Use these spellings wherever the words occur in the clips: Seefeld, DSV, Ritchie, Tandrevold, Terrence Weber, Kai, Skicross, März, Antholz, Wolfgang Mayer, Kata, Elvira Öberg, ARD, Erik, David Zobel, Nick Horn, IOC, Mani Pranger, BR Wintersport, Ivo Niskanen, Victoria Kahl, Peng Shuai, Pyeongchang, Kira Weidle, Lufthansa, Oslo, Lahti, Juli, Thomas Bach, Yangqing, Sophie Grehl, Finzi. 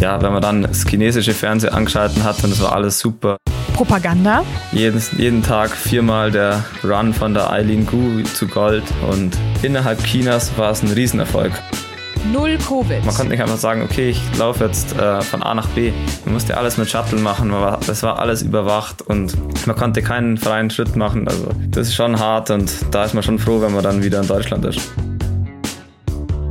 Ja, wenn man dann das chinesische Fernsehen angeschalten hat, dann das war alles super. Propaganda. Jeden Tag viermal der Run von der Eileen Gu zu Gold und innerhalb Chinas war es ein Riesenerfolg. Null Covid. Man konnte nicht einfach sagen, okay, ich laufe jetzt von A nach B. Man musste alles mit Shuttle machen, das war alles überwacht und man konnte keinen freien Schritt machen. Also das ist schon hart und da ist man schon froh, wenn man dann wieder in Deutschland ist.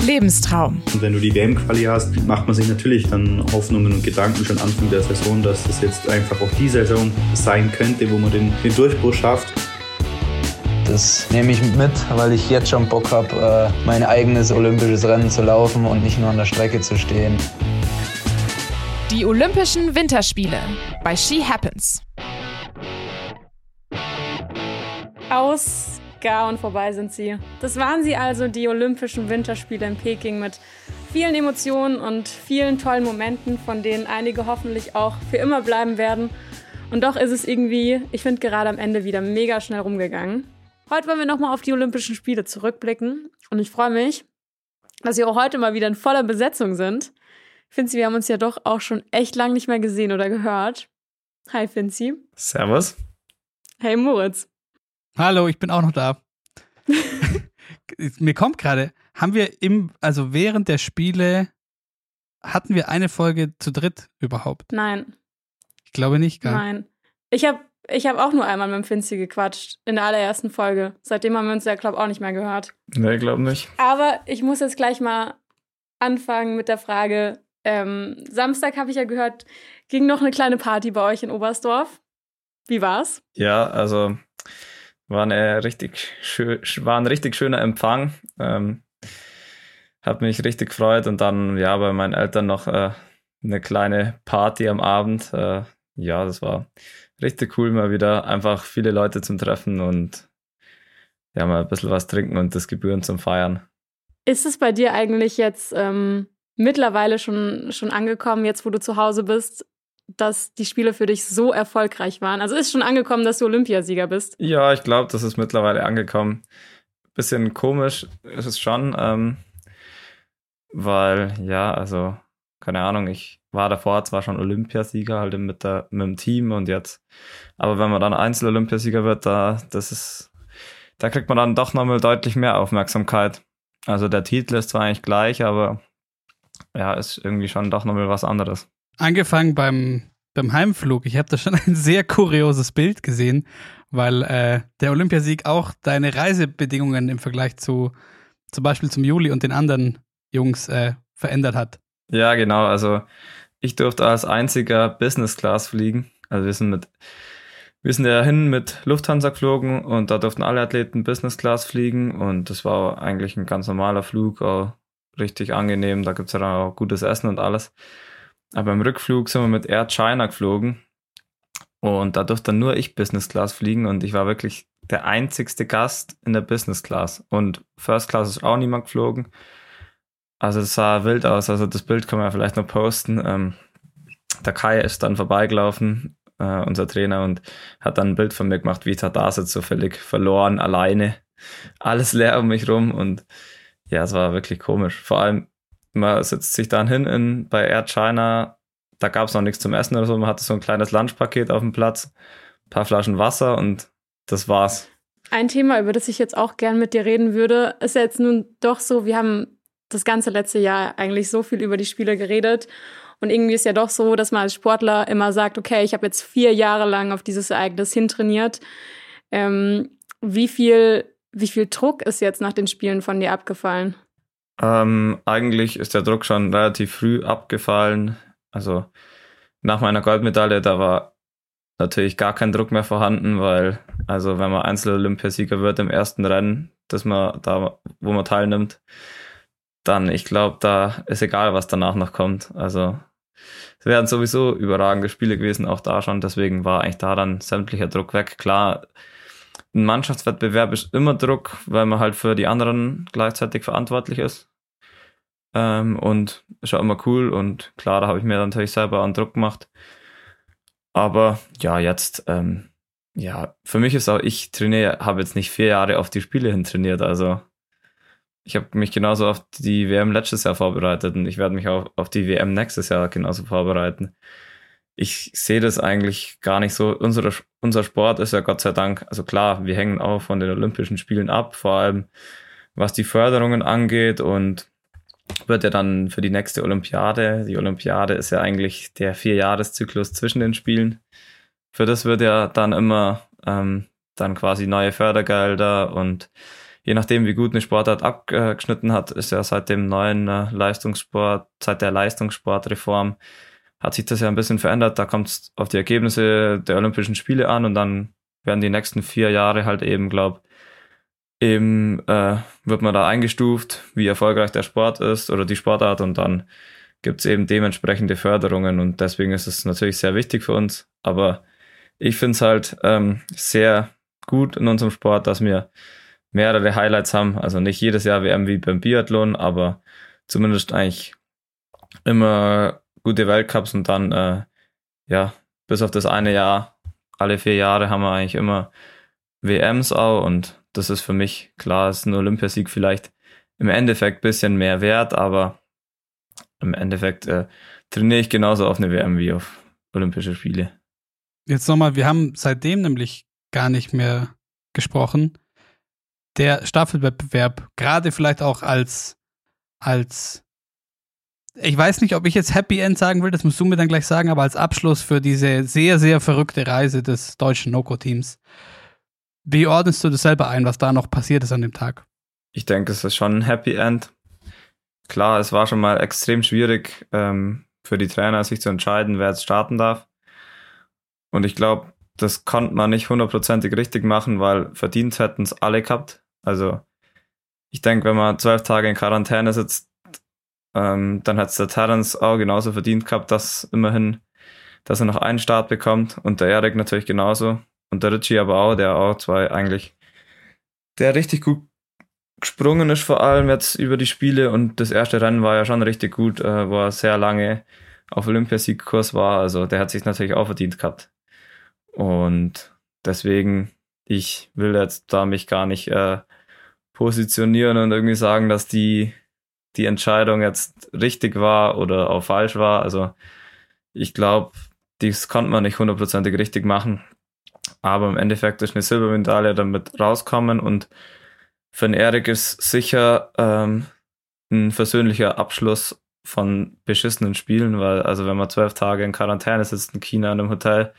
Lebenstraum. Und wenn du die WM-Quali hast, macht man sich natürlich dann Hoffnungen und Gedanken schon Anfang der Saison, dass das jetzt einfach auch die Saison sein könnte, wo man den Durchbruch schafft. Das nehme ich mit, weil ich jetzt schon Bock habe, mein eigenes olympisches Rennen zu laufen und nicht nur an der Strecke zu stehen. Die Olympischen Winterspiele bei She Happens. Aus Gaon vorbei sind sie. Das waren sie also, die Olympischen Winterspiele in Peking mit vielen Emotionen und vielen tollen Momenten, von denen einige hoffentlich auch für immer bleiben werden. Und doch ist es irgendwie, ich finde, gerade am Ende wieder mega schnell rumgegangen. Heute wollen wir nochmal auf die Olympischen Spiele zurückblicken und ich freue mich, dass wir auch heute mal wieder in voller Besetzung sind. Finzi, wir haben uns ja doch auch schon echt lang nicht mehr gesehen oder gehört. Hi Finzi. Servus. Hey Moritz. Hallo, ich bin auch noch da. Mir kommt gerade, haben wir während der Spiele, hatten wir eine Folge zu dritt überhaupt? Nein. Ich glaube nicht, gar nicht. Nein. Ich habe auch nur einmal mit dem Finzi gequatscht, in der allerersten Folge. Seitdem haben wir uns ja, glaube ich, auch nicht mehr gehört. Nee, glaube nicht. Aber ich muss jetzt gleich mal anfangen mit der Frage, Samstag habe ich ja gehört, ging noch eine kleine Party bei euch in Oberstdorf. Wie war's? Ja, also war ein richtig schöner Empfang. Hat mich richtig gefreut und dann ja bei meinen Eltern noch eine kleine Party am Abend. Ja, das war richtig cool, mal wieder einfach viele Leute zum Treffen und ja, mal ein bisschen was trinken und das Gebühren zum Feiern. Ist es bei dir eigentlich jetzt mittlerweile schon angekommen, jetzt wo du zu Hause bist, dass die Spiele für dich so erfolgreich waren? Also ist schon angekommen, dass du Olympiasieger bist? Ja, ich glaube, das ist mittlerweile angekommen. Bisschen komisch ist es schon, weil ja, also keine Ahnung, ich war davor zwar schon Olympiasieger halt mit dem Team und jetzt, aber wenn man dann Einzel-Olympiasieger wird, da kriegt man dann doch nochmal deutlich mehr Aufmerksamkeit. Also der Titel ist zwar eigentlich gleich, aber ja, ist irgendwie schon doch nochmal was anderes. Angefangen beim Heimflug, ich habe da schon ein sehr kurioses Bild gesehen, weil der Olympiasieg auch deine Reisebedingungen im Vergleich zu zum Beispiel zum Juli und den anderen Jungs verändert hat. Ja, genau. Also ich durfte als einziger Business Class fliegen. Also wir sind ja hin mit Lufthansa geflogen und da durften alle Athleten Business Class fliegen und das war eigentlich ein ganz normaler Flug, auch richtig angenehm. Da gibt es ja dann auch gutes Essen und alles. Aber im Rückflug sind wir mit Air China geflogen und da durfte dann nur ich Business Class fliegen und ich war wirklich der einzigste Gast in der Business Class und First Class ist auch niemand geflogen. Also es sah wild aus, also das Bild kann man ja vielleicht noch posten. Der Kai ist dann vorbeigelaufen, unser Trainer, und hat dann ein Bild von mir gemacht, wie ich da sitze, so völlig verloren, alleine, alles leer um mich rum und ja, es war wirklich komisch. Vor allem, man sitzt sich dann hin bei Air China, da gab es noch nichts zum Essen oder so, man hatte so ein kleines Lunchpaket auf dem Platz, ein paar Flaschen Wasser und das war's. Ein Thema, über das ich jetzt auch gern mit dir reden würde, ist ja jetzt nun doch so, wir haben das ganze letzte Jahr eigentlich so viel über die Spiele geredet. Und irgendwie ist ja doch so, dass man als Sportler immer sagt, okay, ich habe jetzt 4 Jahre lang auf dieses Ereignis hintrainiert. Wie viel Druck ist jetzt nach den Spielen von dir abgefallen? Eigentlich ist der Druck schon relativ früh abgefallen. Also nach meiner Goldmedaille, da war natürlich gar kein Druck mehr vorhanden, weil also wenn man Einzel-Olympiasieger wird im ersten Rennen, das man da, wo man teilnimmt, dann, ich glaube, da ist egal, was danach noch kommt. Also es wären sowieso überragende Spiele gewesen, auch da schon. Deswegen war eigentlich da dann sämtlicher Druck weg. Klar, ein Mannschaftswettbewerb ist immer Druck, weil man halt für die anderen gleichzeitig verantwortlich ist. Und ist auch immer cool. Und klar, da habe ich mir dann natürlich selber einen Druck gemacht. Aber ja, jetzt, ja, für mich ist auch, ich trainiere, habe jetzt nicht 4 Jahre auf die Spiele hin trainiert. Also Ich habe mich genauso auf die WM letztes Jahr vorbereitet und ich werde mich auch auf die WM nächstes Jahr genauso vorbereiten. Ich sehe das eigentlich gar nicht so. Unser Sport ist ja Gott sei Dank, also klar, wir hängen auch von den Olympischen Spielen ab, vor allem was die Förderungen angeht, und wird ja dann für die nächste Olympiade, die Olympiade ist ja eigentlich der 4-Jahres-Zyklus zwischen den Spielen, für das wird ja dann immer dann quasi neue Fördergelder, und je nachdem, wie gut eine Sportart abgeschnitten hat, ist ja seit dem neuen Leistungssport, seit der Leistungssportreform, hat sich das ja ein bisschen verändert. Da kommt es auf die Ergebnisse der Olympischen Spiele an, und dann werden die nächsten 4 Jahre halt eben, wird man da eingestuft, wie erfolgreich der Sport ist oder die Sportart, und dann gibt es eben dementsprechende Förderungen, und deswegen ist es natürlich sehr wichtig für uns. Aber ich finde es halt sehr gut in unserem Sport, dass wir mehrere Highlights haben, also nicht jedes Jahr WM wie beim Biathlon, aber zumindest eigentlich immer gute Weltcups, und dann bis auf das eine Jahr, alle 4 Jahre haben wir eigentlich immer WMs auch, und das ist für mich klar, ist ein Olympiasieg vielleicht im Endeffekt ein bisschen mehr wert, aber im Endeffekt trainiere ich genauso auf eine WM wie auf Olympische Spiele. Jetzt nochmal, wir haben seitdem nämlich gar nicht mehr gesprochen. Der Staffelwettbewerb, gerade vielleicht auch als ich weiß nicht, ob ich jetzt Happy End sagen will, das musst du mir dann gleich sagen, aber als Abschluss für diese sehr, sehr verrückte Reise des deutschen NOKO-Teams. Wie ordnest du das selber ein, was da noch passiert ist an dem Tag? Ich denke, es ist schon ein Happy End. Klar, es war schon mal extrem schwierig für die Trainer, sich zu entscheiden, wer jetzt starten darf. Und ich glaube, das konnte man nicht 100%ig richtig machen, weil verdient hätten es alle gehabt. Also ich denke, wenn man 12 Tage in Quarantäne sitzt, dann hat es der Terrence auch genauso verdient gehabt, dass er noch einen Start bekommt, und der Erik natürlich genauso und der Ritchie aber auch, der auch zwei eigentlich, der richtig gut gesprungen ist, vor allem jetzt über die Spiele, und das erste Rennen war ja schon richtig gut, wo er sehr lange auf Olympiasiegkurs war, also der hat sich natürlich auch verdient gehabt. Und deswegen, ich will jetzt da mich gar nicht positionieren und irgendwie sagen, dass die Entscheidung jetzt richtig war oder auch falsch war. Also ich glaube, das konnte man nicht 100%ig richtig machen. Aber im Endeffekt ist eine Silbermedaille damit rauskommen, und für den Erik ist sicher ein versöhnlicher Abschluss von beschissenen Spielen, weil also wenn man 12 Tage in Quarantäne sitzt in China in einem Hotel,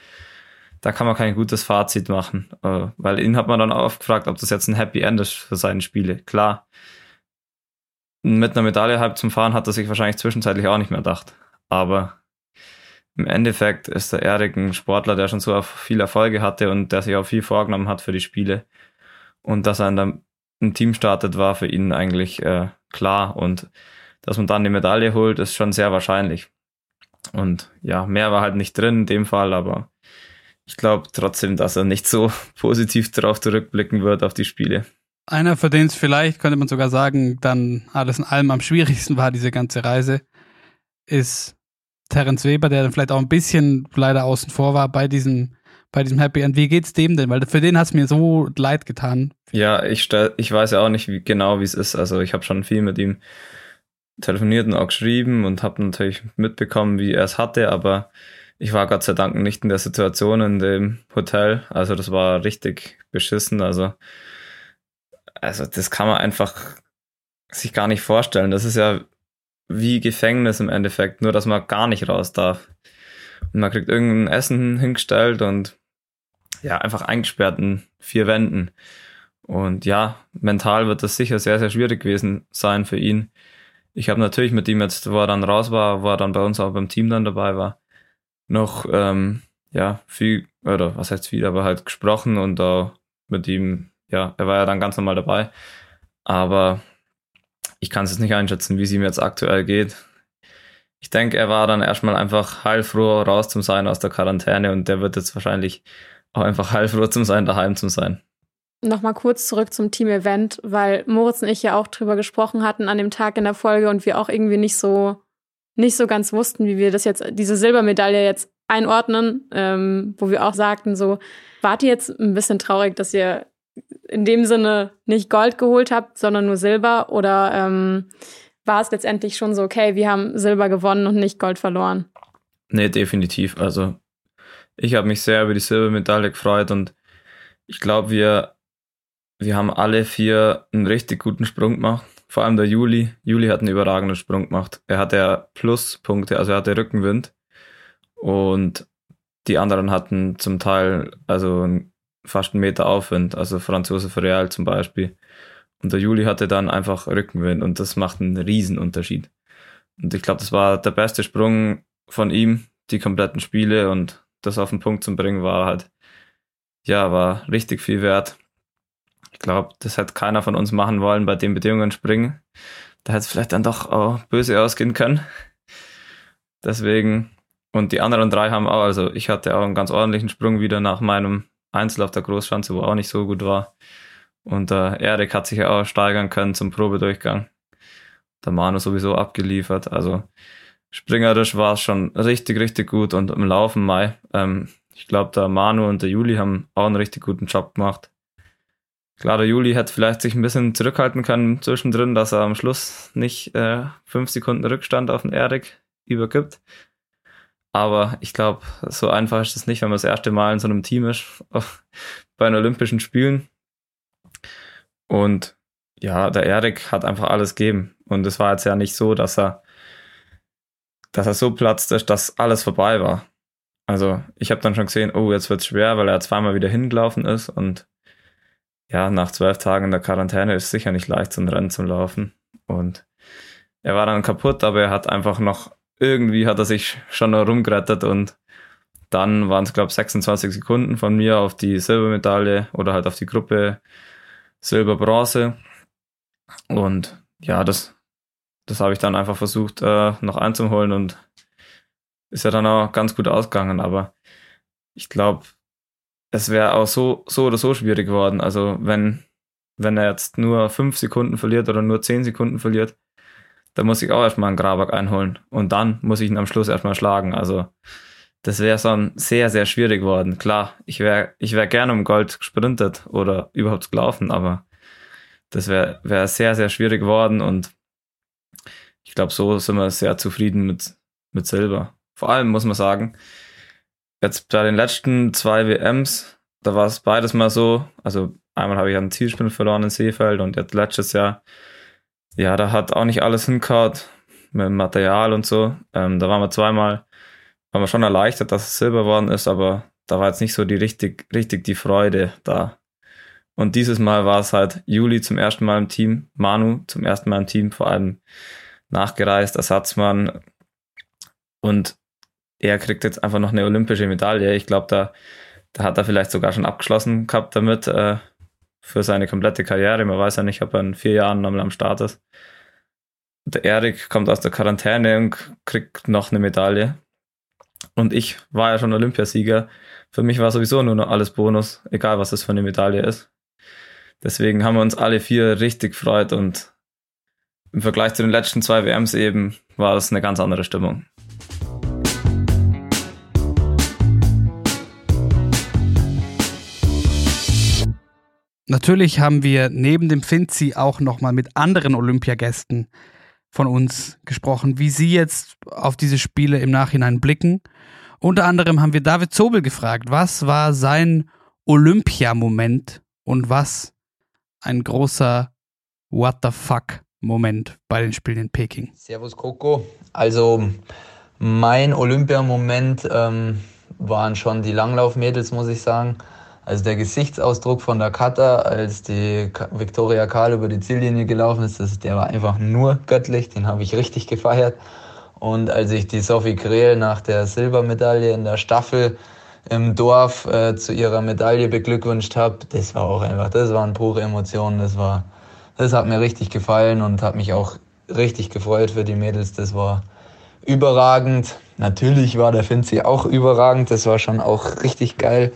da kann man kein gutes Fazit machen, weil ihn hat man dann auch gefragt, ob das jetzt ein Happy End ist für seine Spiele. Klar, mit einer Medaille halb zum Fahren hat er sich wahrscheinlich zwischenzeitlich auch nicht mehr gedacht, aber im Endeffekt ist der Erik ein Sportler, der schon so viele Erfolge hatte und der sich auch viel vorgenommen hat für die Spiele, und dass er in einem Team startet, war für ihn eigentlich klar, und dass man dann die Medaille holt, ist schon sehr wahrscheinlich, und ja, mehr war halt nicht drin in dem Fall, aber ich glaube trotzdem, dass er nicht so positiv darauf zurückblicken wird, auf die Spiele. Einer, für den es vielleicht, könnte man sogar sagen, dann alles in allem am schwierigsten war, diese ganze Reise, ist Terrence Weber, der dann vielleicht auch ein bisschen leider außen vor war bei diesem Happy End. Wie geht's dem denn? Weil für den hat es mir so leid getan. Ja, ich weiß ja auch nicht genau, wie es ist. Also ich habe schon viel mit ihm telefoniert und auch geschrieben und habe natürlich mitbekommen, wie er es hatte, aber ich war Gott sei Dank nicht in der Situation in dem Hotel, also das war richtig beschissen, also das kann man einfach sich gar nicht vorstellen, das ist ja wie Gefängnis im Endeffekt, nur dass man gar nicht raus darf und man kriegt irgendein Essen hingestellt und ja, einfach eingesperrt in 4 Wänden, und ja, mental wird das sicher sehr, sehr schwierig gewesen sein für ihn. Ich habe natürlich mit ihm jetzt, wo er dann raus war, wo er dann bei uns auch beim Team dann dabei war, noch viel, oder was heißt viel, aber halt gesprochen und auch mit ihm, ja, er war ja dann ganz normal dabei, aber ich kann es jetzt nicht einschätzen, wie es ihm jetzt aktuell geht. Ich denke, er war dann erstmal einfach heilfroh raus zum Sein aus der Quarantäne, und der wird jetzt wahrscheinlich auch einfach heilfroh zum Sein, daheim zum Sein. Nochmal kurz zurück zum Team-Event, weil Moritz und ich ja auch drüber gesprochen hatten an dem Tag in der Folge und wir auch irgendwie nicht so ganz wussten, wie wir das jetzt, diese Silbermedaille jetzt einordnen, wo wir auch sagten, so, wart ihr jetzt ein bisschen traurig, dass ihr in dem Sinne nicht Gold geholt habt, sondern nur Silber? Oder war es letztendlich schon so, okay, wir haben Silber gewonnen und nicht Gold verloren? Nee, definitiv. Also ich habe mich sehr über die Silbermedaille gefreut und ich glaube, wir haben alle vier einen richtig guten Sprung gemacht. Vor allem der Juli. Juli hat einen überragenden Sprung gemacht. Er hatte ja Pluspunkte, also er hatte Rückenwind. Und die anderen hatten zum Teil also fast einen Meter Aufwind, also Franz Josef Real zum Beispiel. Und der Juli hatte dann einfach Rückenwind und das macht einen Riesenunterschied. Und ich glaube, das war der beste Sprung von ihm, die kompletten Spiele, und das auf den Punkt zu bringen war halt, ja, war richtig viel wert. Ich glaube, das hätte keiner von uns machen wollen, bei den Bedingungen springen. Da hätte es vielleicht dann doch auch böse ausgehen können. Deswegen, und die anderen drei haben auch, also ich hatte auch einen ganz ordentlichen Sprung wieder nach meinem Einzel auf der Großschanze, wo auch nicht so gut war. Und der Erik hat sich ja auch steigern können zum Probedurchgang. Der Manu sowieso abgeliefert. Also springerisch war es schon richtig, richtig gut. Und im Laufen Mai, ich glaube, der Manu und der Juli haben auch einen richtig guten Job gemacht. Klar, der Juli hätte vielleicht sich ein bisschen zurückhalten können zwischendrin, dass er am Schluss nicht 5 Sekunden Rückstand auf den Erik übergibt. Aber ich glaube, so einfach ist es nicht, wenn man das erste Mal in so einem Team ist, bei den Olympischen Spielen. Und ja, der Erik hat einfach alles gegeben. Und es war jetzt ja nicht so, dass er so platzt ist, dass alles vorbei war. Also ich habe dann schon gesehen, oh, jetzt wird es schwer, weil er zweimal wieder hingelaufen ist. Und ja, nach 12 Tagen in der Quarantäne ist es sicher nicht leicht, so ein Rennen zu laufen. Und er war dann kaputt, aber er hat einfach noch, irgendwie hat er sich schon rumgerettet, und dann waren es, glaube ich, 26 Sekunden von mir auf die Silbermedaille oder halt auf die Gruppe Silber-Bronze. Und ja, das habe ich dann einfach versucht noch einzuholen und ist ja dann auch ganz gut ausgegangen. Aber ich glaube, es wäre auch so oder so schwierig geworden. Also wenn er jetzt nur 5 Sekunden verliert oder nur 10 Sekunden verliert, dann muss ich auch erstmal einen Graback einholen. Und dann muss ich ihn am Schluss erstmal schlagen. Also das wäre schon sehr, sehr schwierig geworden. Klar, ich wär gerne um Gold gesprintet oder überhaupt gelaufen, aber das wär sehr, sehr schwierig geworden. Und ich glaube, so sind wir sehr zufrieden mit Silber. Vor allem muss man sagen, jetzt bei den letzten 2 WMs, da war es beides mal so, also einmal habe ich einen Zielsprint verloren in Seefeld und jetzt letztes Jahr, ja, da hat auch nicht alles hingehauen mit dem Material und so. Da waren wir schon erleichtert, dass es Silber geworden ist, aber da war jetzt nicht so die richtig die Freude da. Und dieses Mal war es halt Juli zum ersten Mal im Team, Manu zum ersten Mal im Team, vor allem nachgereist, Ersatzmann, und er kriegt jetzt einfach noch eine olympische Medaille. Ich glaube, da hat er vielleicht sogar schon abgeschlossen gehabt damit für seine komplette Karriere. Man weiß ja nicht, ob er in 4 Jahren nochmal am Start ist. Der Erik kommt aus der Quarantäne und kriegt noch eine Medaille. Und ich war ja schon Olympiasieger. Für mich war sowieso nur noch alles Bonus, egal was das für eine Medaille ist. Deswegen haben wir uns alle vier richtig gefreut, und im Vergleich zu den letzten 2 WMs eben war das eine ganz andere Stimmung. Natürlich haben wir neben dem Finzi auch nochmal mit anderen Olympiagästen von uns gesprochen, wie sie jetzt auf diese Spiele im Nachhinein blicken. Unter anderem haben wir David Zobel gefragt, was war sein Olympiamoment und was ein großer What-the-fuck-Moment bei den Spielen in Peking. Servus Coco. Also mein Olympiamoment waren schon die Langlaufmädels, muss ich sagen. Also der Gesichtsausdruck von der Kata, als die Victoria Kahl über die Ziellinie gelaufen ist, der war einfach nur göttlich, den habe ich richtig gefeiert. Und als ich die Sophie Grehl nach der Silbermedaille in der Staffel im Dorf zu ihrer Medaille beglückwünscht habe, das waren pure Emotionen, das hat mir richtig gefallen und hat mich auch richtig gefreut für die Mädels, das war überragend. Natürlich war der Finzi auch überragend, das war schon auch richtig geil.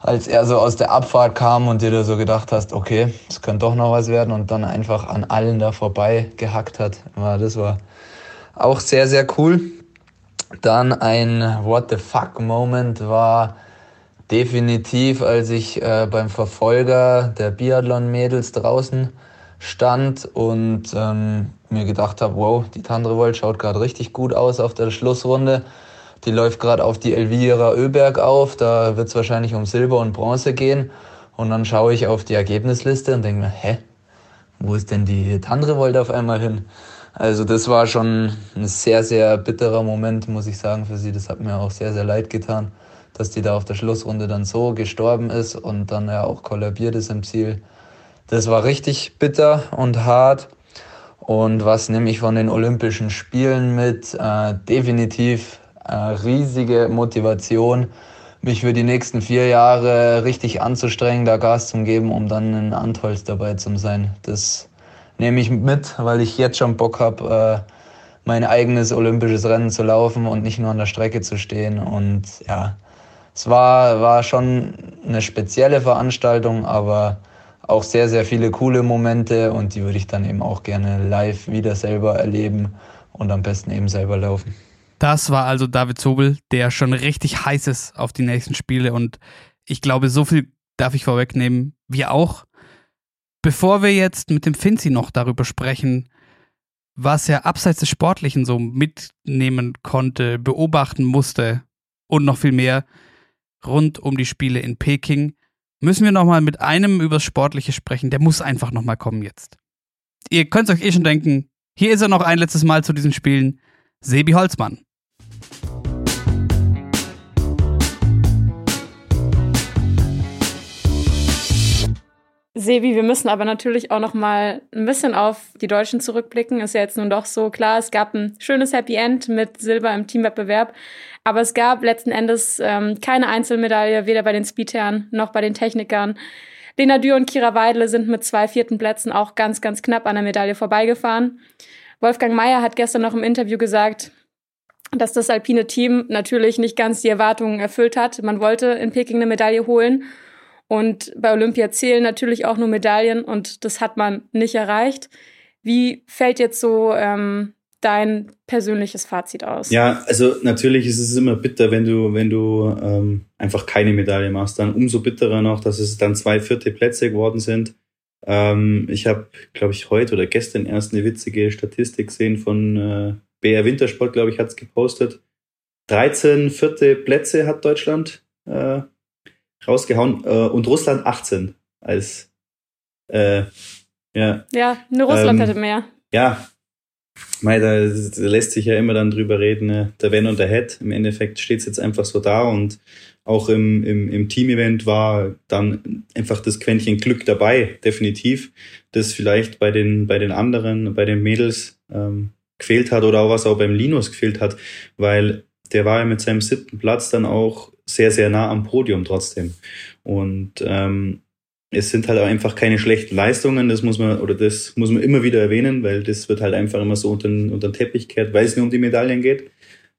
Als er so aus der Abfahrt kam und dir da so gedacht hast, okay, es könnte doch noch was werden, und dann einfach an allen da vorbei gehackt hat. Das war auch sehr, sehr cool. Dann ein What-the-fuck-Moment war Definitiv, als ich beim Verfolger der Biathlon-Mädels draußen stand und mir gedacht habe, wow, die Tandrevold schaut gerade richtig gut aus auf der Schlussrunde. Die läuft gerade auf die Elvira Öberg auf, da wird es wahrscheinlich um Silber und Bronze gehen. Und dann schaue ich auf die Ergebnisliste und denke mir, hä, wo ist denn die Tandrevold auf einmal hin? Also das war schon ein sehr, sehr bitterer Moment, muss ich sagen, für sie. Das hat mir auch sehr, sehr leid getan, dass die da auf der Schlussrunde dann so gestorben ist und dann ja auch kollabiert ist im Ziel. Das war richtig bitter und hart. Und was nehme ich von den Olympischen Spielen mit? Definitiv riesige Motivation, mich für die nächsten 4 Jahre richtig anzustrengen, da Gas zu geben, um dann in Antholz dabei zu sein. Das nehme ich mit, weil ich jetzt schon Bock habe, mein eigenes olympisches Rennen zu laufen und nicht nur an der Strecke zu stehen. Und ja, es war schon eine spezielle Veranstaltung, aber auch sehr, sehr viele coole Momente und die würde ich dann eben auch gerne live wieder selber erleben und am besten eben selber laufen. Das war also David Zobel, der schon richtig heiß ist auf die nächsten Spiele und ich glaube, so viel darf ich vorwegnehmen, wir auch. Bevor wir jetzt mit dem Finzi noch darüber sprechen, was er abseits des Sportlichen so mitnehmen konnte, beobachten musste und noch viel mehr rund um die Spiele in Peking, müssen wir nochmal mit einem übers Sportliche sprechen, der muss einfach nochmal kommen jetzt. Ihr könnt es euch eh schon denken, hier ist er noch ein letztes Mal zu diesen Spielen, Sebi Holzmann. Sebi, wir müssen aber natürlich auch noch mal ein bisschen auf die Deutschen zurückblicken. Ist ja jetzt nun doch so klar, es gab ein schönes Happy End mit Silber im Teamwettbewerb. Aber es gab letzten Endes keine Einzelmedaille, weder bei den Speedherren noch bei den Technikern. Lena Dürr und Kira Weidle sind mit 2 vierten Plätzen auch ganz, ganz knapp an der Medaille vorbeigefahren. Wolfgang Mayer hat gestern noch im Interview gesagt, dass das alpine Team natürlich nicht ganz die Erwartungen erfüllt hat. Man wollte in Peking eine Medaille holen. Und bei Olympia zählen natürlich auch nur Medaillen und das hat man nicht erreicht. Wie fällt jetzt so dein persönliches Fazit aus? Ja, also natürlich ist es immer bitter, wenn du einfach keine Medaille machst. Dann umso bitterer noch, dass es dann 2 vierte Plätze geworden sind. Ich habe, glaube ich, heute oder gestern erst eine witzige Statistik gesehen von BR Wintersport, glaube ich, hat es gepostet. 13 vierte Plätze hat Deutschland rausgehauen und Russland 18 als ja, nur Russland hätte mehr. Ja, mei, da lässt sich ja immer dann drüber reden, ne? Der Wenn und der Het. Im Endeffekt steht es jetzt einfach so da und auch im Team-Event war dann einfach das Quäntchen Glück dabei, definitiv, das vielleicht bei den anderen, bei den Mädels gefehlt hat oder auch was auch beim Linus gefehlt hat, weil der war ja mit seinem 7. Platz dann auch sehr, sehr nah am Podium trotzdem. Und es sind halt einfach keine schlechten Leistungen, das muss man immer wieder erwähnen, weil das wird halt einfach immer so unter den Teppich gekehrt, weil es nur um die Medaillen geht.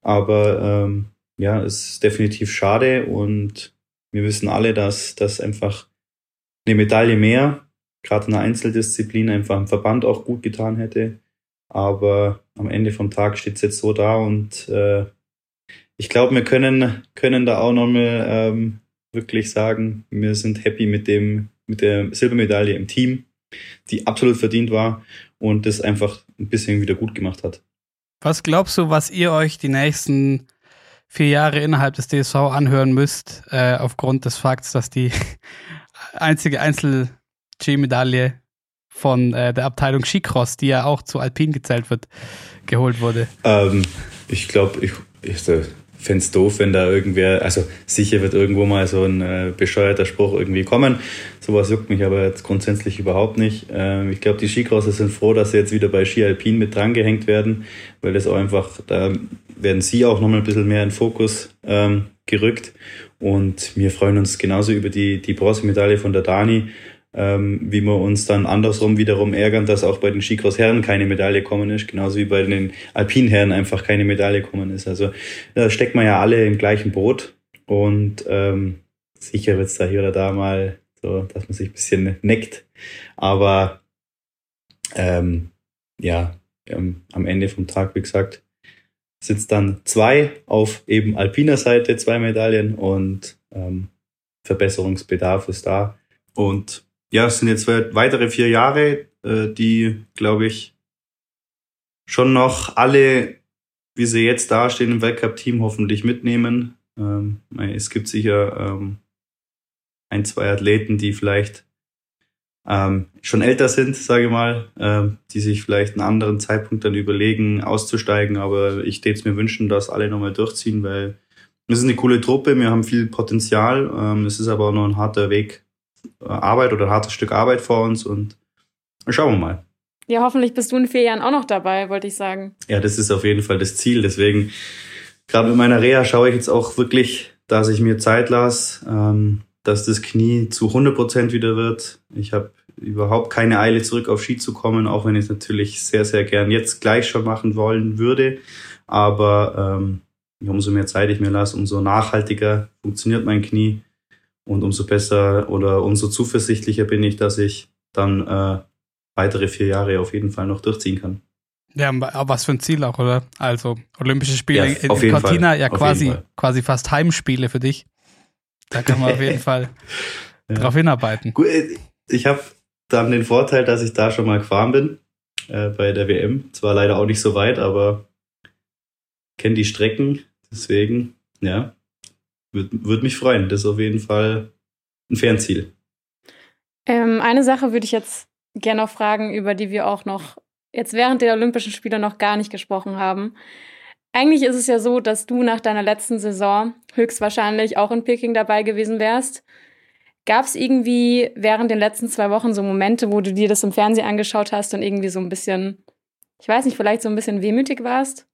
Aber ja, es ist definitiv schade und wir wissen alle, dass einfach eine Medaille mehr, gerade in einer Einzeldisziplin, einfach im Verband auch gut getan hätte. Aber am Ende vom Tag steht es jetzt so da und ich glaube, wir können da auch nochmal wirklich sagen, wir sind happy mit der Silbermedaille im Team, die absolut verdient war und das einfach ein bisschen wieder gut gemacht hat. Was glaubst du, was ihr euch die nächsten 4 Jahre innerhalb des DSV anhören müsst, aufgrund des Fakts, dass die einzige Einzel-G-Medaille von der Abteilung Skicross, die ja auch zu Alpin gezählt wird, geholt wurde? Ich glaube, ich fände es doof, wenn da irgendwer, also sicher wird irgendwo mal so ein bescheuerter Spruch irgendwie kommen. Sowas juckt mich aber jetzt grundsätzlich überhaupt nicht. Ich glaube, die Skicrosser sind froh, dass sie jetzt wieder bei Ski Alpin mit drangehängt werden, weil das auch einfach, da werden sie auch nochmal ein bisschen mehr in Fokus gerückt. Und wir freuen uns genauso über die Bronzemedaille von der Dani, wie wir uns dann andersrum wiederum ärgern, dass auch bei den Skicross-Herren keine Medaille kommen ist, genauso wie bei den Alpin-Herren einfach keine Medaille kommen ist. Also da steckt man ja alle im gleichen Boot und sicher wird es da hier oder da mal so, dass man sich ein bisschen neckt, aber am Ende vom Tag, wie gesagt, sitzt dann 2 auf eben alpiner Seite, 2 Medaillen und Verbesserungsbedarf ist da. Und ja, es sind jetzt weitere 4 Jahre, die, glaube ich, schon noch alle, wie sie jetzt dastehen im Weltcup-Team, hoffentlich mitnehmen. Es gibt sicher 1, 2 Athleten, die vielleicht schon älter sind, sage ich mal, die sich vielleicht einen anderen Zeitpunkt dann überlegen, auszusteigen. Aber ich würde es mir wünschen, dass alle nochmal durchziehen, weil es ist eine coole Truppe, wir haben viel Potenzial. Es ist aber auch noch ein harter Weg Arbeit oder ein hartes Stück Arbeit vor uns und schauen wir mal. Ja, hoffentlich bist du in 4 Jahren auch noch dabei, wollte ich sagen. Ja, das ist auf jeden Fall das Ziel. Deswegen, gerade mit meiner Reha schaue ich jetzt auch wirklich, dass ich mir Zeit lasse, dass das Knie zu 100% wieder wird. Ich habe überhaupt keine Eile, zurück auf Ski zu kommen, auch wenn ich es natürlich sehr, sehr gern jetzt gleich schon machen wollen würde. Aber umso mehr Zeit ich mir lasse, umso nachhaltiger funktioniert mein Knie und umso besser oder umso zuversichtlicher bin ich, dass ich dann weitere 4 Jahre auf jeden Fall noch durchziehen kann. Ja, was für ein Ziel auch, oder? Also Olympische Spiele ja, in Cortina, ja quasi fast Heimspiele für dich. Da kann man auf jeden Fall drauf hinarbeiten. Gut, ich habe dann den Vorteil, dass ich da schon mal gefahren bin bei der WM. Zwar leider auch nicht so weit, aber kenne die Strecken. Deswegen, ja, würde mich freuen. Das ist auf jeden Fall ein Fernziel. Eine Sache würde ich jetzt gerne noch fragen, über die wir auch noch jetzt während der Olympischen Spiele noch gar nicht gesprochen haben. Eigentlich ist es ja so, dass du nach deiner letzten Saison höchstwahrscheinlich auch in Peking dabei gewesen wärst. Gab es irgendwie während den letzten 2 Wochen so Momente, wo du dir das im Fernsehen angeschaut hast und irgendwie so ein bisschen, ich weiß nicht, vielleicht so ein bisschen wehmütig warst?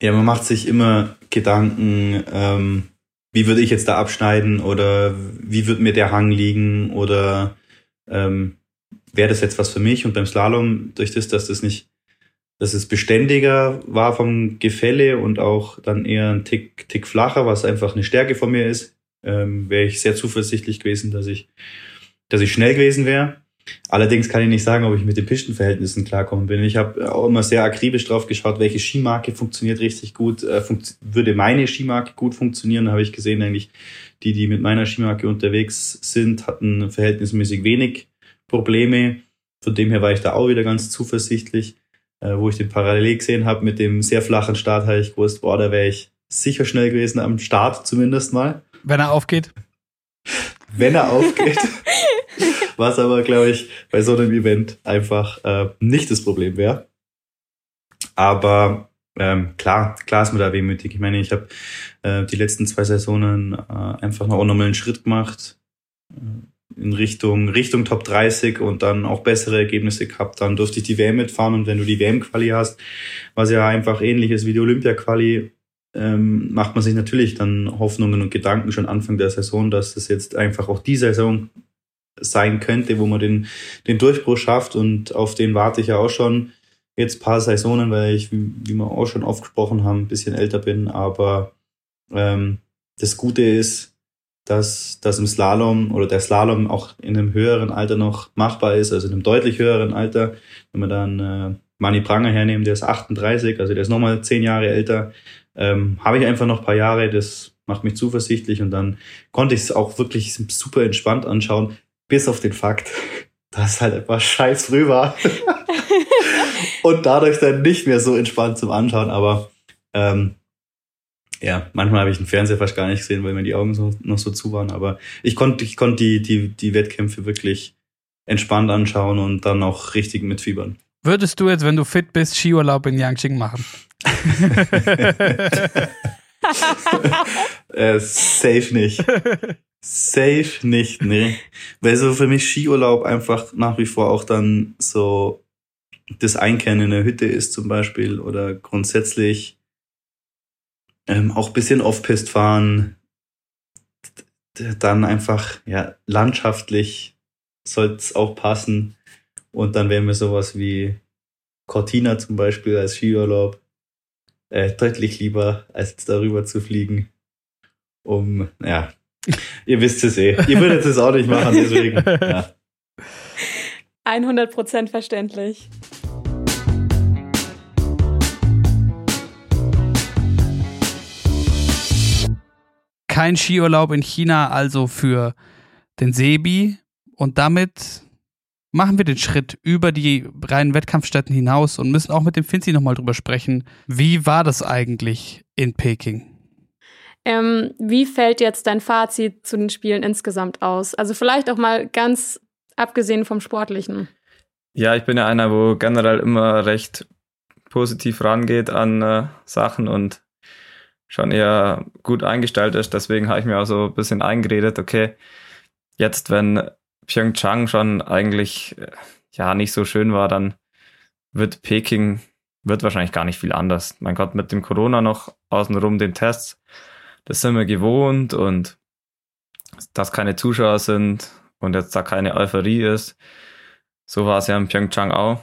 Ja, man macht sich immer Gedanken, wie würde ich jetzt da abschneiden oder wie wird mir der Hang liegen oder wäre das jetzt was für mich? Und beim Slalom, durch das, dass es beständiger war vom Gefälle und auch dann eher ein Tick flacher, was einfach eine Stärke von mir ist, wäre ich sehr zuversichtlich gewesen, dass ich schnell gewesen wäre. Allerdings kann ich nicht sagen, ob ich mit den Pistenverhältnissen klarkommen bin. Ich habe auch immer sehr akribisch drauf geschaut, welche Skimarke funktioniert richtig gut, würde meine Skimarke gut funktionieren. Da habe ich gesehen, eigentlich die mit meiner Skimarke unterwegs sind, hatten verhältnismäßig wenig Probleme. Von dem her war ich da auch wieder ganz zuversichtlich. Wo ich den parallel gesehen habe mit dem sehr flachen Start, habe ich gewusst, boah, da wäre ich sicher schnell gewesen am Start zumindest mal. Wenn er aufgeht. Wenn er aufgeht. Was aber, glaube ich, bei so einem Event einfach nicht das Problem wäre. Aber klar ist mir da wehmütig. Ich meine, ich habe die letzten 2 Saisonen einfach noch nochmal einen Schritt gemacht. In Richtung Top 30 und dann auch bessere Ergebnisse gehabt. Dann durfte ich die WM mitfahren und wenn du die WM-Quali hast, was ja einfach ähnlich ist wie die Olympia-Quali, macht man sich natürlich dann Hoffnungen und Gedanken schon Anfang der Saison, dass das jetzt einfach auch die Saison sein könnte, wo man den Durchbruch schafft und auf den warte ich ja auch schon jetzt ein paar Saisonen, weil ich, wie wir auch schon aufgesprochen haben, ein bisschen älter bin, aber das Gute ist, dass im Slalom oder der Slalom auch in einem höheren Alter noch machbar ist, also in einem deutlich höheren Alter. Wenn man dann Mani Pranger hernehmen, der ist 38, also der ist nochmal 10 Jahre älter, habe ich einfach noch ein paar Jahre, das macht mich zuversichtlich und dann konnte ich es auch wirklich super entspannt anschauen, bis auf den Fakt, dass halt etwas scheiß früh war und dadurch dann nicht mehr so entspannt zum Anschauen, aber ja, manchmal habe ich den Fernseher fast gar nicht gesehen, weil mir die Augen so, noch so zu waren. Aber ich konnte die Wettkämpfe wirklich entspannt anschauen und dann auch richtig mitfiebern. Würdest du jetzt, wenn du fit bist, Skiurlaub in Yangqing machen? Safe nicht. Safe nicht, nee. Weil so für mich Skiurlaub einfach nach wie vor auch dann so das Einkehren in der Hütte ist zum Beispiel oder grundsätzlich auch ein bisschen Off-Pist fahren, dann einfach, ja, landschaftlich sollte es auch passen. Und dann wären wir sowas wie Cortina zum Beispiel als Skiurlaub deutlich lieber, als darüber zu fliegen. Ja, ihr wisst es eh. Ihr würdet es auch nicht machen, deswegen, ja. 100% verständlich. kein Skiurlaub in China, also für den Sebi. Und damit machen wir den Schritt über die reinen Wettkampfstätten hinaus und müssen auch mit dem Finzi nochmal drüber sprechen. Wie war das eigentlich in Peking? Wie fällt jetzt dein Fazit zu den Spielen insgesamt aus? Also vielleicht auch mal ganz abgesehen vom Sportlichen. Ja, ich bin ja einer, wo generell immer recht positiv rangeht an Sachen und schon eher gut eingestellt ist. Deswegen habe ich mir auch so ein bisschen eingeredet, okay, jetzt wenn Pyeongchang schon eigentlich ja nicht so schön war, dann wird Peking wahrscheinlich gar nicht viel anders. Mein Gott, mit dem Corona noch außenrum, den Tests, das sind wir gewohnt und dass keine Zuschauer sind und jetzt da keine Euphorie ist. So war es ja in Pyeongchang auch.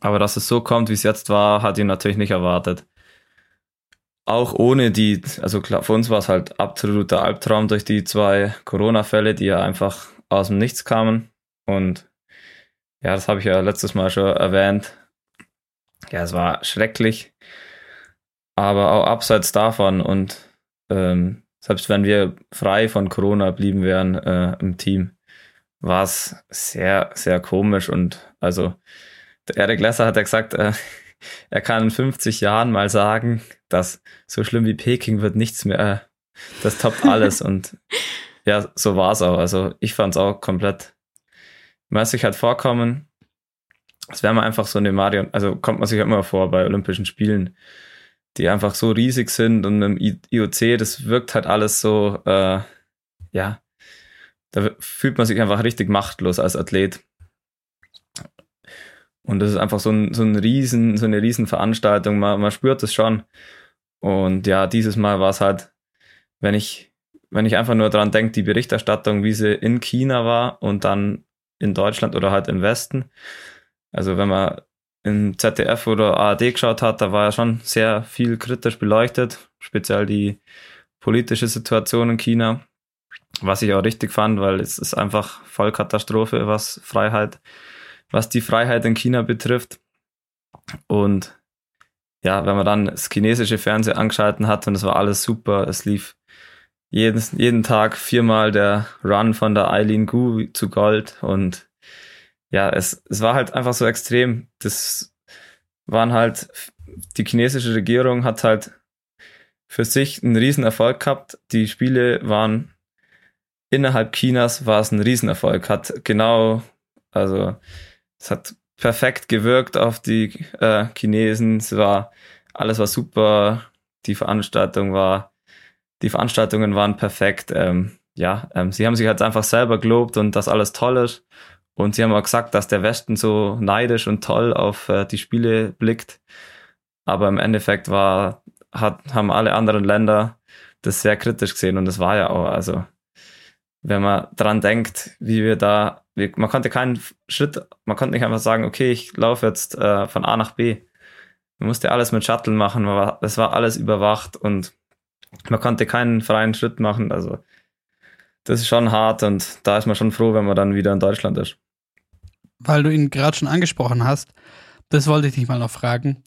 Aber dass es so kommt, wie es jetzt war, hat ich natürlich nicht erwartet. Auch ohne die, also klar, für uns war es halt absoluter Albtraum durch die 2 Corona-Fälle, die ja einfach aus dem Nichts kamen. Und ja, das habe ich ja letztes Mal schon erwähnt. Ja, es war schrecklich. Aber auch abseits davon und selbst wenn wir frei von Corona blieben wären im Team, war es sehr, sehr komisch. Und also der Erik Lesser hat ja gesagt, er kann in 50 Jahren mal sagen, dass so schlimm wie Peking wird nichts mehr, das toppt alles. Und ja, so war es auch. Also ich fand es auch komplett, man sich halt vorkommen, es wäre man einfach so eine Marion, also kommt man sich halt immer vor bei Olympischen Spielen, die einfach so riesig sind und im IOC, das wirkt halt alles so, ja, da fühlt man sich einfach richtig machtlos als Athlet. Und das ist einfach so eine riesen Veranstaltung, man spürt es schon. Und ja, dieses Mal war es halt, wenn ich einfach nur dran denke, die Berichterstattung, wie sie in China war und dann in Deutschland oder halt im Westen. Also wenn man im ZDF oder ARD geschaut hat, da war ja schon sehr viel kritisch beleuchtet, speziell die politische Situation in China, was ich auch richtig fand, weil es ist einfach voll Katastrophe, was die Freiheit in China betrifft. Und ja, wenn man dann das chinesische Fernsehen angeschalten hat und es war alles super, es lief jeden Tag 4-mal der Run von der Eileen Gu zu Gold und ja, es war halt einfach so extrem. Das waren halt, die chinesische Regierung hat halt für sich einen Riesenerfolg gehabt. Die Spiele waren innerhalb Chinas, war es ein Riesenerfolg. Es hat perfekt gewirkt auf die Chinesen. Alles war super. Die Veranstaltungen waren perfekt. Sie haben sich halt einfach selber gelobt und dass alles toll ist. Und sie haben auch gesagt, dass der Westen so neidisch und toll auf die Spiele blickt. Aber im Endeffekt haben alle anderen Länder das sehr kritisch gesehen. Und das war ja auch, also wenn man dran denkt, man konnte keinen Schritt, man konnte nicht einfach sagen, okay, ich laufe jetzt von A nach B. Man musste alles mit Shuttle machen, es war alles überwacht und man konnte keinen freien Schritt machen. Also das ist schon hart und da ist man schon froh, wenn man dann wieder in Deutschland ist. Weil du ihn gerade schon angesprochen hast, das wollte ich dich mal noch fragen.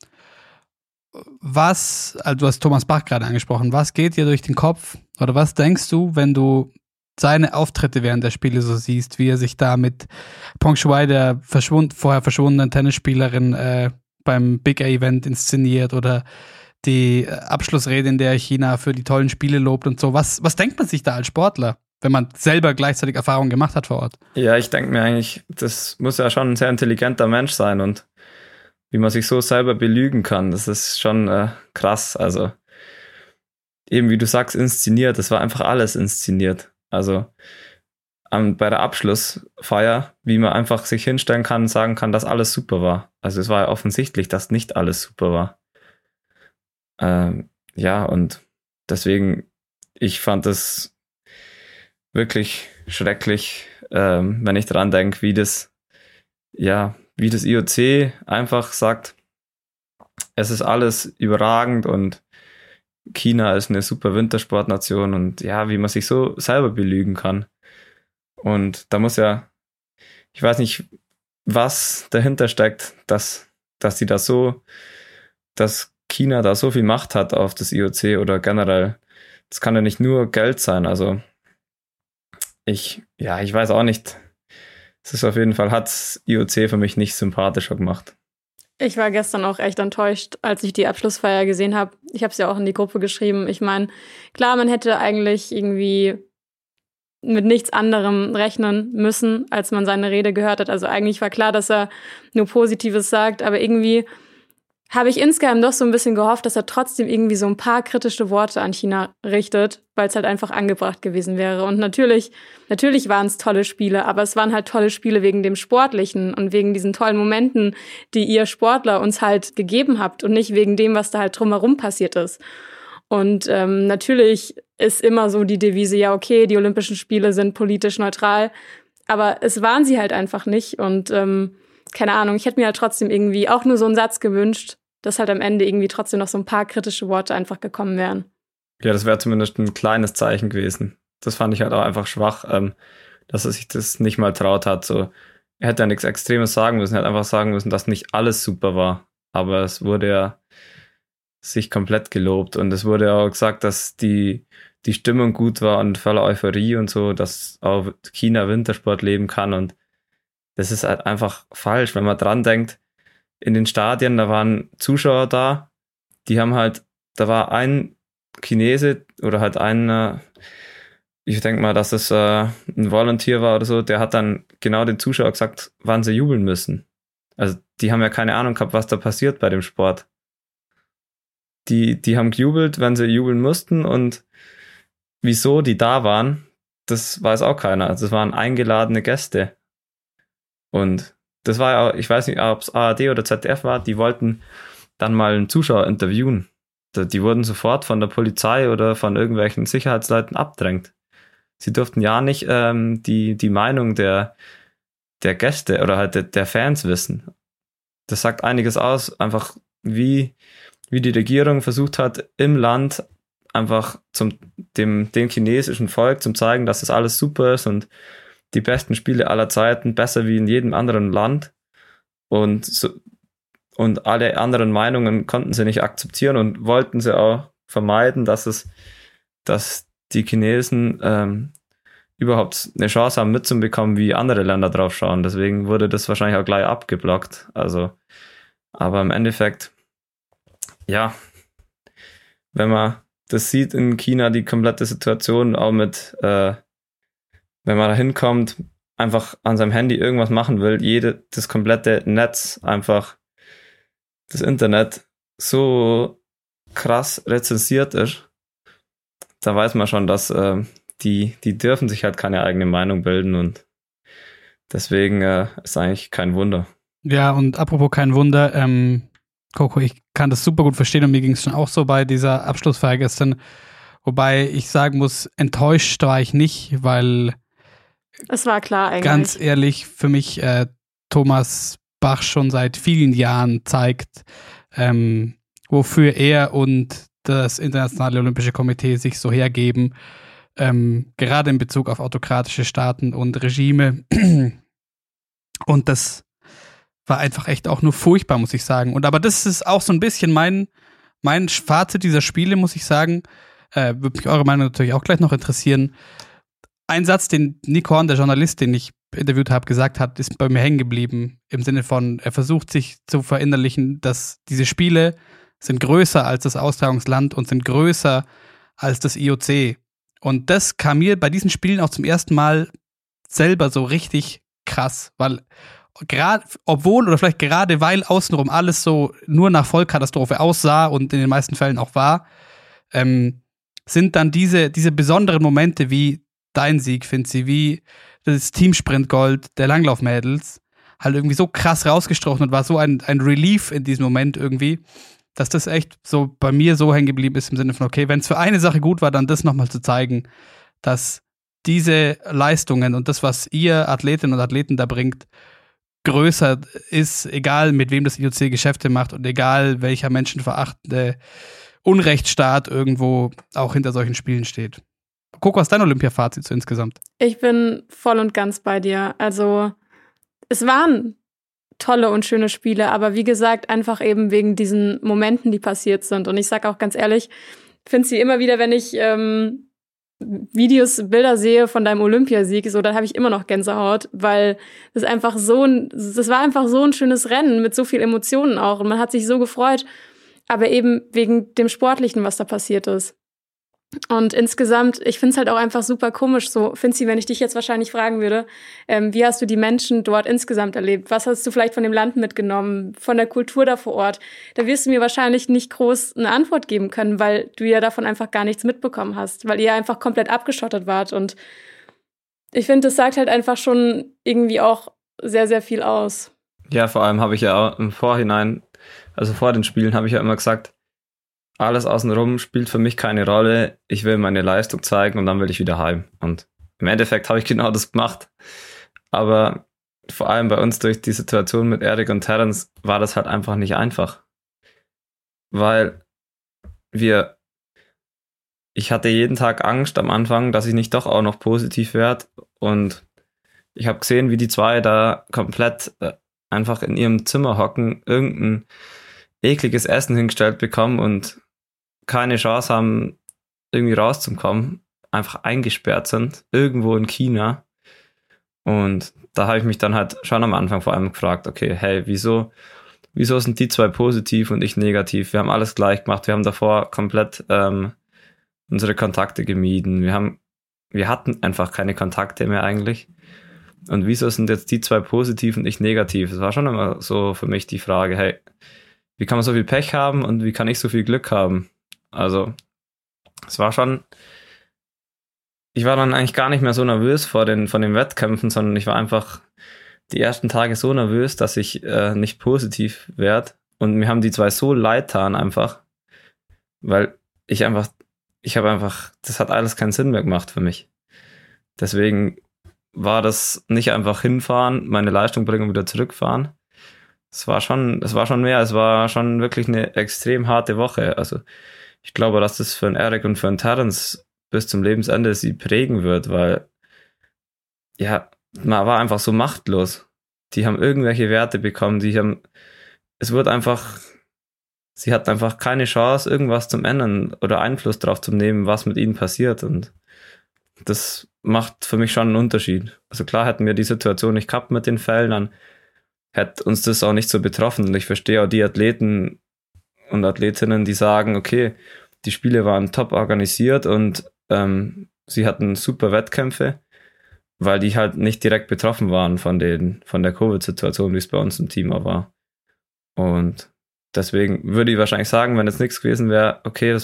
Du hast Thomas Bach gerade angesprochen, was geht dir durch den Kopf oder was denkst du, wenn du seine Auftritte während der Spiele so siehst, wie er sich da mit Peng Shuai, der vorher verschwundenen Tennisspielerin, beim Big Air-Event inszeniert oder die Abschlussrede, in der China für die tollen Spiele lobt und so. Was denkt man sich da als Sportler, wenn man selber gleichzeitig Erfahrungen gemacht hat vor Ort? Ja, ich denke mir eigentlich, das muss ja schon ein sehr intelligenter Mensch sein und wie man sich so selber belügen kann, das ist schon krass. Also eben wie du sagst, inszeniert, das war einfach alles inszeniert. Also bei der Abschlussfeier, wie man einfach sich hinstellen kann und sagen kann, dass alles super war. Also es war ja offensichtlich, dass nicht alles super war. Und deswegen, ich fand das wirklich schrecklich, wenn ich dran denke, wie das IOC einfach sagt, es ist alles überragend und China ist eine super Wintersportnation und ja, wie man sich so selber belügen kann. Und da muss ja, ich weiß nicht, was dahinter steckt, dass China da so viel Macht hat auf das IOC oder generell, das kann ja nicht nur Geld sein. Also ich weiß auch nicht. Es ist auf jeden Fall, hat IOC für mich nicht sympathischer gemacht. Ich war gestern auch echt enttäuscht, als ich die Abschlussfeier gesehen habe. Ich habe es ja auch in die Gruppe geschrieben. Ich meine, klar, man hätte eigentlich irgendwie mit nichts anderem rechnen müssen, als man seine Rede gehört hat. Also eigentlich war klar, dass er nur Positives sagt, aber irgendwie habe ich insgeheim doch so ein bisschen gehofft, dass er trotzdem irgendwie so ein paar kritische Worte an China richtet, weil es halt einfach angebracht gewesen wäre. Und natürlich waren es tolle Spiele, aber es waren halt tolle Spiele wegen dem Sportlichen und wegen diesen tollen Momenten, die ihr Sportler uns halt gegeben habt und nicht wegen dem, was da halt drumherum passiert ist. Und natürlich ist immer so die Devise, ja okay, die Olympischen Spiele sind politisch neutral, aber es waren sie halt einfach nicht und keine Ahnung, ich hätte mir halt trotzdem irgendwie auch nur so einen Satz gewünscht, dass halt am Ende irgendwie trotzdem noch so ein paar kritische Worte einfach gekommen wären. Ja, das wäre zumindest ein kleines Zeichen gewesen. Das fand ich halt auch einfach schwach, dass er sich das nicht mal traut hat. So, er hätte ja nichts Extremes sagen müssen, er hätte einfach sagen müssen, dass nicht alles super war. Aber es wurde ja sich komplett gelobt und es wurde auch gesagt, dass die Stimmung gut war und voller Euphorie und so, dass auch China Wintersport leben kann und das ist halt einfach falsch, wenn man dran denkt, in den Stadien, da waren Zuschauer da, die haben halt, da war ein Chinese oder halt ein, ich denke mal, dass es ein Volunteer war oder so, der hat dann genau den Zuschauer gesagt, wann sie jubeln müssen. Also die haben ja keine Ahnung gehabt, was da passiert bei dem Sport. Die haben gejubelt, wenn sie jubeln mussten und wieso die da waren, das weiß auch keiner. Also es waren eingeladene Gäste. Und das war ja, ich weiß nicht, ob es ARD oder ZDF war, die wollten dann mal einen Zuschauer interviewen. Die wurden sofort von der Polizei oder von irgendwelchen Sicherheitsleuten abgedrängt. Sie durften ja nicht die Meinung der Gäste oder halt der Fans wissen. Das sagt einiges aus, einfach wie die Regierung versucht hat, im Land einfach dem chinesischen Volk zu zeigen, dass das alles super ist und die besten Spiele aller Zeiten, besser wie in jedem anderen Land und alle anderen Meinungen konnten sie nicht akzeptieren und wollten sie auch vermeiden, dass die Chinesen überhaupt eine Chance haben mitzubekommen, wie andere Länder drauf schauen. Deswegen wurde das wahrscheinlich auch gleich abgeblockt. Also, aber im Endeffekt, ja, wenn man das sieht in China, die komplette Situation auch mit wenn man da hinkommt, einfach an seinem Handy irgendwas machen will, das komplette Netz, einfach das Internet so krass rezensiert ist, da weiß man schon, dass die dürfen sich halt keine eigene Meinung bilden und deswegen ist eigentlich kein Wunder. Ja, und apropos kein Wunder, Coco, ich kann das super gut verstehen und mir ging es schon auch so bei dieser Abschlussfeier gestern, wobei ich sagen muss, enttäuscht war ich nicht, weil es war klar eigentlich. Ganz ehrlich, für mich Thomas Bach schon seit vielen Jahren zeigt, wofür er und das Internationale Olympische Komitee sich so hergeben, gerade in Bezug auf autokratische Staaten und Regime. Und das war einfach echt auch nur furchtbar, muss ich sagen. Und aber das ist auch so ein bisschen mein Fazit dieser Spiele, muss ich sagen. Würde mich eure Meinung natürlich auch gleich noch interessieren. Ein Satz, den Nick Horn, der Journalist, den ich interviewt habe, gesagt hat, ist bei mir hängen geblieben. Im Sinne von, er versucht sich zu verinnerlichen, dass diese Spiele sind größer als das Austragungsland und sind größer als das IOC. Und das kam mir bei diesen Spielen auch zum ersten Mal selber so richtig krass, weil vielleicht gerade weil außenrum alles so nur nach Vollkatastrophe aussah und in den meisten Fällen auch war, sind dann diese besonderen Momente wie dein Sieg, Finzi, wie das Teamsprintgold der Langlaufmädels halt irgendwie so krass rausgestochen und war so ein Relief in diesem Moment irgendwie, dass das echt so bei mir so hängen geblieben ist im Sinne von, okay, wenn es für eine Sache gut war, dann das nochmal zu zeigen, dass diese Leistungen und das, was ihr Athletinnen und Athleten da bringt, größer ist, egal mit wem das IOC Geschäfte macht und egal welcher menschenverachtende Unrechtsstaat irgendwo auch hinter solchen Spielen steht. Coco, was ist dein Olympia-Fazit so insgesamt? Ich bin voll und ganz bei dir. Also es waren tolle und schöne Spiele, aber wie gesagt, einfach eben wegen diesen Momenten, die passiert sind. Und ich sage auch ganz ehrlich, finde sie immer wieder, wenn ich Videos, Bilder sehe von deinem Olympiasieg, so, dann habe ich immer noch Gänsehaut, weil das einfach das war einfach so ein schönes Rennen mit so viel Emotionen auch und man hat sich so gefreut, aber eben wegen dem Sportlichen, was da passiert ist. Und insgesamt, ich finde es halt auch einfach super komisch, so, Finzi, wenn ich dich jetzt wahrscheinlich fragen würde, wie hast du die Menschen dort insgesamt erlebt? Was hast du vielleicht von dem Land mitgenommen, von der Kultur da vor Ort? Da wirst du mir wahrscheinlich nicht groß eine Antwort geben können, weil du ja davon einfach gar nichts mitbekommen hast, weil ihr einfach komplett abgeschottet wart. Und ich finde, das sagt halt einfach schon irgendwie auch sehr, sehr viel aus. Ja, vor allem habe ich ja im Vorhinein, also vor den Spielen, habe ich ja immer gesagt, alles außenrum spielt für mich keine Rolle. Ich will meine Leistung zeigen und dann will ich wieder heim. Und im Endeffekt habe ich genau das gemacht. Aber vor allem bei uns durch die Situation mit Erik und Terrence war das halt einfach nicht einfach. Weil ich hatte jeden Tag Angst am Anfang, dass ich nicht doch auch noch positiv werde. Und ich habe gesehen, wie die zwei da komplett einfach in ihrem Zimmer hocken, irgendein ekliges Essen hingestellt bekommen und keine Chance haben, irgendwie rauszukommen, einfach eingesperrt sind, irgendwo in China. Und da habe ich mich dann halt schon am Anfang vor allem gefragt, okay, hey, wieso sind die zwei positiv und ich negativ? Wir haben alles gleich gemacht, wir haben davor komplett unsere Kontakte gemieden, wir hatten einfach keine Kontakte mehr eigentlich. Und wieso sind jetzt die zwei positiv und ich negativ? Es war schon immer so für mich die Frage, hey, wie kann man so viel Pech haben und wie kann ich so viel Glück haben? Also, ich war dann eigentlich gar nicht mehr so nervös von den Wettkämpfen, sondern ich war einfach die ersten Tage so nervös, dass ich nicht positiv werde. Und mir haben die zwei so leid getan einfach, weil das hat alles keinen Sinn mehr gemacht für mich. Deswegen war das nicht einfach hinfahren, meine Leistung bringen und wieder zurückfahren. Es war schon wirklich eine extrem harte Woche. Also ich glaube, dass das für einen Erik und für einen Terrence bis zum Lebensende sie prägen wird, weil ja, man war einfach so machtlos. Die haben irgendwelche Werte bekommen, sie hatten einfach keine Chance, irgendwas zum ändern oder Einfluss drauf zu nehmen, was mit ihnen passiert, und das macht für mich schon einen Unterschied. Also klar hätten wir die Situation nicht gehabt mit den Fällen, dann hätte uns das auch nicht so betroffen. Und ich verstehe auch die Athleten und Athletinnen, die sagen, okay, die Spiele waren top organisiert und sie hatten super Wettkämpfe, weil die halt nicht direkt betroffen waren von der Covid-Situation, wie es bei uns im Team auch war. Und deswegen würde ich wahrscheinlich sagen, wenn jetzt nichts gewesen wäre, okay,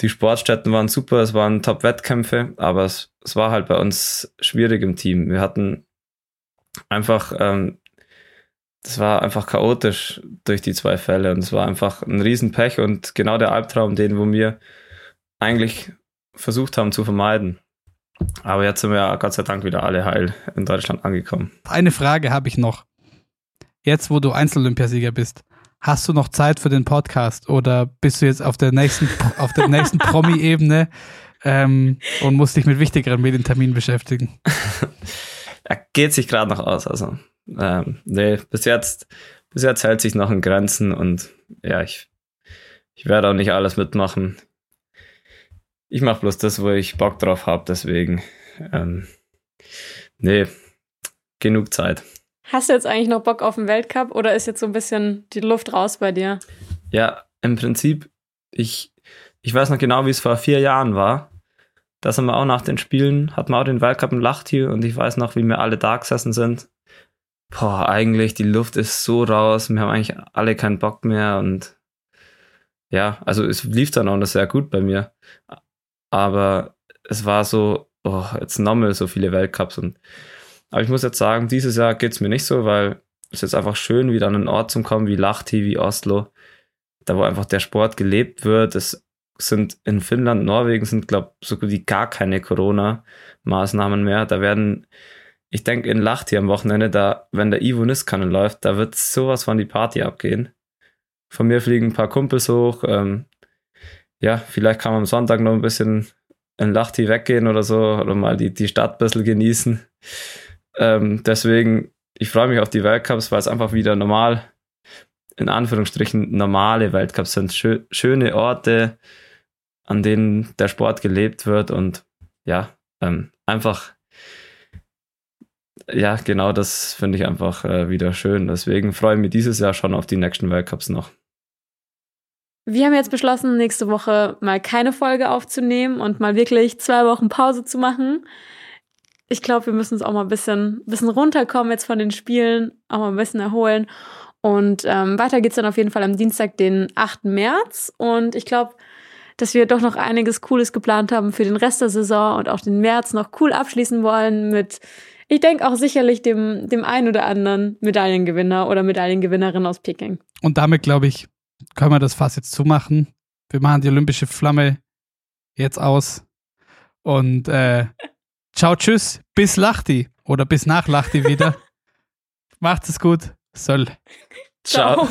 die Sportstätten waren super, es waren top Wettkämpfe, aber es war halt bei uns schwierig im Team. Wir hatten einfach, das war einfach chaotisch durch die zwei Fälle und es war einfach ein Riesenpech und genau der Albtraum, wo wir eigentlich versucht haben zu vermeiden. Aber jetzt sind wir ja Gott sei Dank wieder alle heil in Deutschland angekommen. Eine Frage habe ich noch. Jetzt, wo du Einzel-Olympiasieger bist, hast du noch Zeit für den Podcast oder bist du jetzt auf der nächsten Promi-Ebene und musst dich mit wichtigeren Medienterminen beschäftigen? Geht sich gerade noch aus, also nee, bis jetzt hält sich noch in Grenzen und ja, ich werde auch nicht alles mitmachen. Ich mache bloß das, wo ich Bock drauf habe, deswegen nee, genug Zeit. Hast du jetzt eigentlich noch Bock auf den Weltcup oder ist jetzt so ein bisschen die Luft raus bei dir? Ja, im Prinzip, ich weiß noch genau, wie es vor 4 Jahren war. Da sind wir auch nach den Spielen, hatten wir auch den Weltcup in Lahti und ich weiß noch, wie wir alle da gesessen sind. Boah, eigentlich, die Luft ist so raus, wir haben eigentlich alle keinen Bock mehr und ja, also es lief dann auch noch sehr gut bei mir. Aber es war so, jetzt nochmal so viele Weltcups. Aber ich muss jetzt sagen, dieses Jahr geht es mir nicht so, weil es ist einfach schön, wieder an einen Ort zu kommen, wie Lahti, wie Oslo, da wo einfach der Sport gelebt wird, sind in Finnland, Norwegen glaube ich, so gut wie gar keine Corona-Maßnahmen mehr. Da ich denke in Lahti am Wochenende, wenn der Ivo Niskanen läuft, da wird sowas von die Party abgehen. Von mir fliegen ein paar Kumpels hoch. Ja, vielleicht kann man am Sonntag noch ein bisschen in Lahti weggehen oder so oder mal die Stadt ein bisschen genießen. Deswegen, ich freue mich auf die Weltcups, weil es einfach wieder normal, in Anführungsstrichen normale Weltcups sind. Schöne Orte, an denen der Sport gelebt wird und ja, einfach, ja, genau das finde ich einfach wieder schön. Deswegen freue ich mich dieses Jahr schon auf die nächsten Weltcups noch. Wir haben jetzt beschlossen, nächste Woche mal keine Folge aufzunehmen und mal wirklich 2 Wochen Pause zu machen. Ich glaube, wir müssen uns auch mal ein bisschen runterkommen jetzt von den Spielen, auch mal ein bisschen erholen. Und weiter geht's dann auf jeden Fall am Dienstag, den 8. März. Und ich glaube, dass wir doch noch einiges Cooles geplant haben für den Rest der Saison und auch den März noch cool abschließen wollen mit, ich denke auch sicherlich dem einen oder anderen Medaillengewinner oder Medaillengewinnerin aus Peking. Und damit, glaube ich, können wir das Fass jetzt zumachen. Wir machen die olympische Flamme jetzt aus. Und ciao, tschüss, bis Lahti oder bis nach Lahti wieder. Macht es gut. Ciao.